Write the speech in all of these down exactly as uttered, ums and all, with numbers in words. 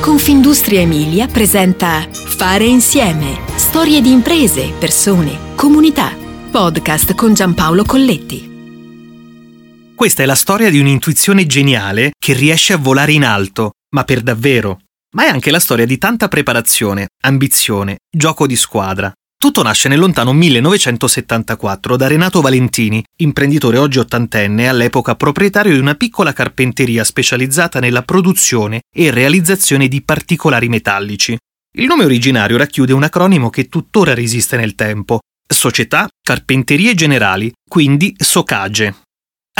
Confindustria Emilia presenta Fare Insieme. Storie di imprese, persone, comunità. Podcast con Giampaolo Colletti. Questa è la storia di un'intuizione geniale che riesce a volare in alto, ma per davvero. Ma è anche la storia di tanta preparazione, ambizione, gioco di squadra. Tutto nasce nel lontano millenovecentosettantaquattro da Renato Valentini, imprenditore oggi ottantenne, all'epoca proprietario di una piccola carpenteria specializzata nella produzione e realizzazione di particolari metallici. Il nome originario racchiude un acronimo che tuttora resiste nel tempo: Società Carpenterie Generali, quindi Socage.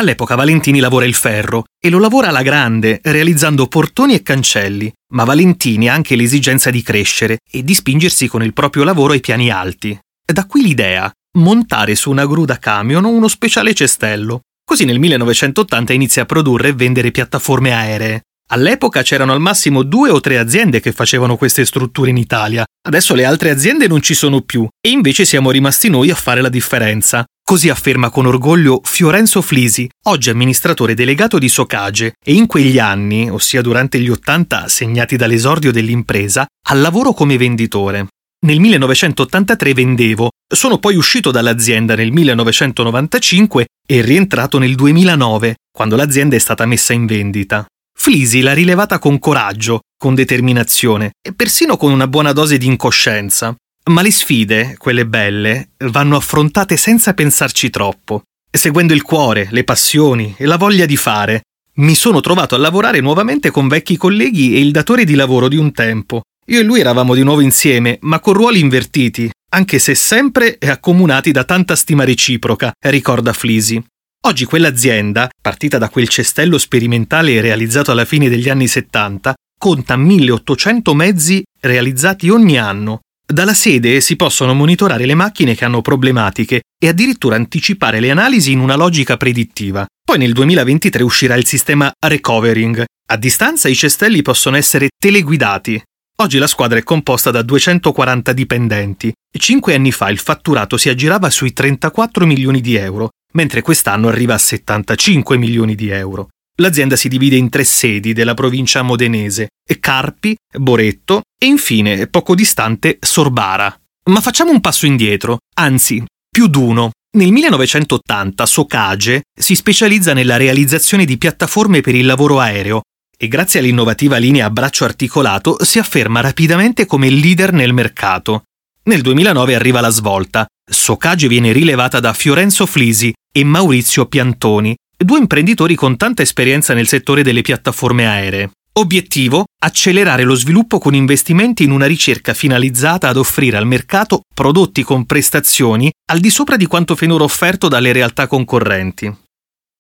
All'epoca Valentini lavora il ferro e lo lavora alla grande, realizzando portoni e cancelli. Ma Valentini ha anche l'esigenza di crescere e di spingersi con il proprio lavoro ai piani alti. Da qui l'idea, montare su una gru da camion uno speciale cestello. Così nel millenovecentottanta inizia a produrre e vendere piattaforme aeree. All'epoca c'erano al massimo due o tre aziende che facevano queste strutture in Italia. Adesso le altre aziende non ci sono più e invece siamo rimasti noi a fare la differenza. Così afferma con orgoglio Fiorenzo Flisi, oggi amministratore delegato di Socage, e in quegli anni, ossia durante gli ottanta segnati dall'esordio dell'impresa, al lavoro come venditore. Nel millenovecentottantatré vendevo, sono poi uscito dall'azienda nel millenovecentonovantacinque e rientrato nel duemilanove, quando l'azienda è stata messa in vendita. Flisi l'ha rilevata con coraggio, con determinazione e persino con una buona dose di incoscienza. Ma le sfide, quelle belle, vanno affrontate senza pensarci troppo, seguendo il cuore, le passioni e la voglia di fare. Mi sono trovato a lavorare nuovamente con vecchi colleghi e il datore di lavoro di un tempo. Io e lui eravamo di nuovo insieme, ma con ruoli invertiti, anche se sempre accomunati da tanta stima reciproca, ricorda Flisi. Oggi quell'azienda, partita da quel cestello sperimentale realizzato alla fine degli anni settanta, conta milleottocento mezzi realizzati ogni anno. Dalla sede si possono monitorare le macchine che hanno problematiche e addirittura anticipare le analisi in una logica predittiva. Poi nel duemilaventitré uscirà il sistema Recovering. A distanza i cestelli possono essere teleguidati. Oggi la squadra è composta da duecentoquaranta dipendenti. Cinque anni fa il fatturato si aggirava sui trentaquattro milioni di euro, mentre quest'anno arriva a settantacinque milioni di euro. L'azienda si divide in tre sedi della provincia modenese, Carpi, Boretto e infine, poco distante, Sorbara. Ma facciamo un passo indietro, anzi, più d'uno. Nel millenovecentottanta Socage si specializza nella realizzazione di piattaforme per il lavoro aereo e grazie all'innovativa linea a braccio articolato si afferma rapidamente come leader nel mercato. Nel duemilanove arriva la svolta. Socage viene rilevata da Fiorenzo Flisi e Maurizio Piantoni, due imprenditori con tanta esperienza nel settore delle piattaforme aeree. Obiettivo: accelerare lo sviluppo con investimenti in una ricerca finalizzata ad offrire al mercato prodotti con prestazioni al di sopra di quanto finora offerto dalle realtà concorrenti.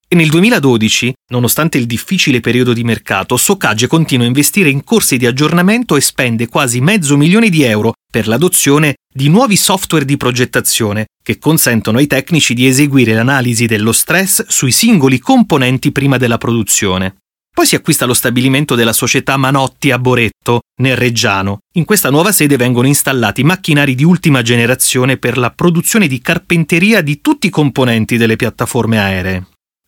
E nel duemiladodici, nonostante il difficile periodo di mercato, Socage continua a investire in corsi di aggiornamento e spende quasi mezzo milione di euro per l'adozione di nuovi software di progettazione che consentono ai tecnici di eseguire l'analisi dello stress sui singoli componenti prima della produzione. Poi si acquista lo stabilimento della società Manotti a Boretto, nel Reggiano. In questa nuova sede vengono installati macchinari di ultima generazione per la produzione di carpenteria di tutti i componenti delle piattaforme aeree.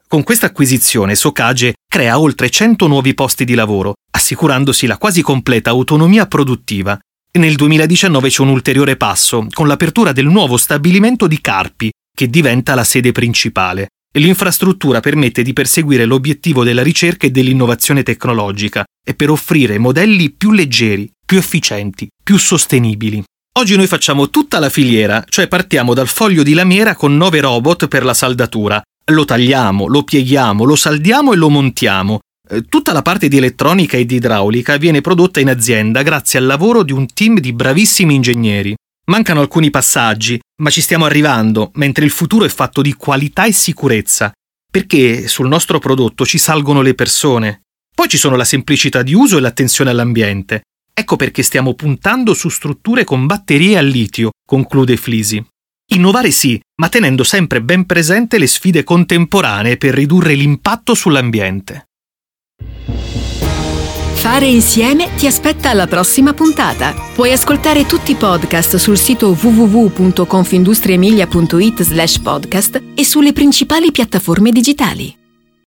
Con questa acquisizione Socage crea oltre cento nuovi posti di lavoro, assicurandosi la quasi completa autonomia produttiva. Nel duemiladiciannove c'è un ulteriore passo, con l'apertura del nuovo stabilimento di Carpi, che diventa la sede principale. L'infrastruttura permette di perseguire l'obiettivo della ricerca e dell'innovazione tecnologica e per offrire modelli più leggeri, più efficienti, più sostenibili. Oggi noi facciamo tutta la filiera, cioè partiamo dal foglio di lamiera con nove robot per la saldatura. Lo tagliamo, lo pieghiamo, lo saldiamo e lo montiamo. Tutta la parte di elettronica e di idraulica viene prodotta in azienda grazie al lavoro di un team di bravissimi ingegneri. Mancano alcuni passaggi, ma ci stiamo arrivando, mentre il futuro è fatto di qualità e sicurezza, perché sul nostro prodotto ci salgono le persone. Poi ci sono la semplicità di uso e l'attenzione all'ambiente. Ecco perché stiamo puntando su strutture con batterie al litio, conclude Flisi. Innovare sì, ma tenendo sempre ben presente le sfide contemporanee per ridurre l'impatto sull'ambiente. Fare Insieme ti aspetta alla prossima puntata. Puoi ascoltare tutti i podcast sul sito w w w punto confindustriemilia punto i t slash podcast e sulle principali piattaforme digitali.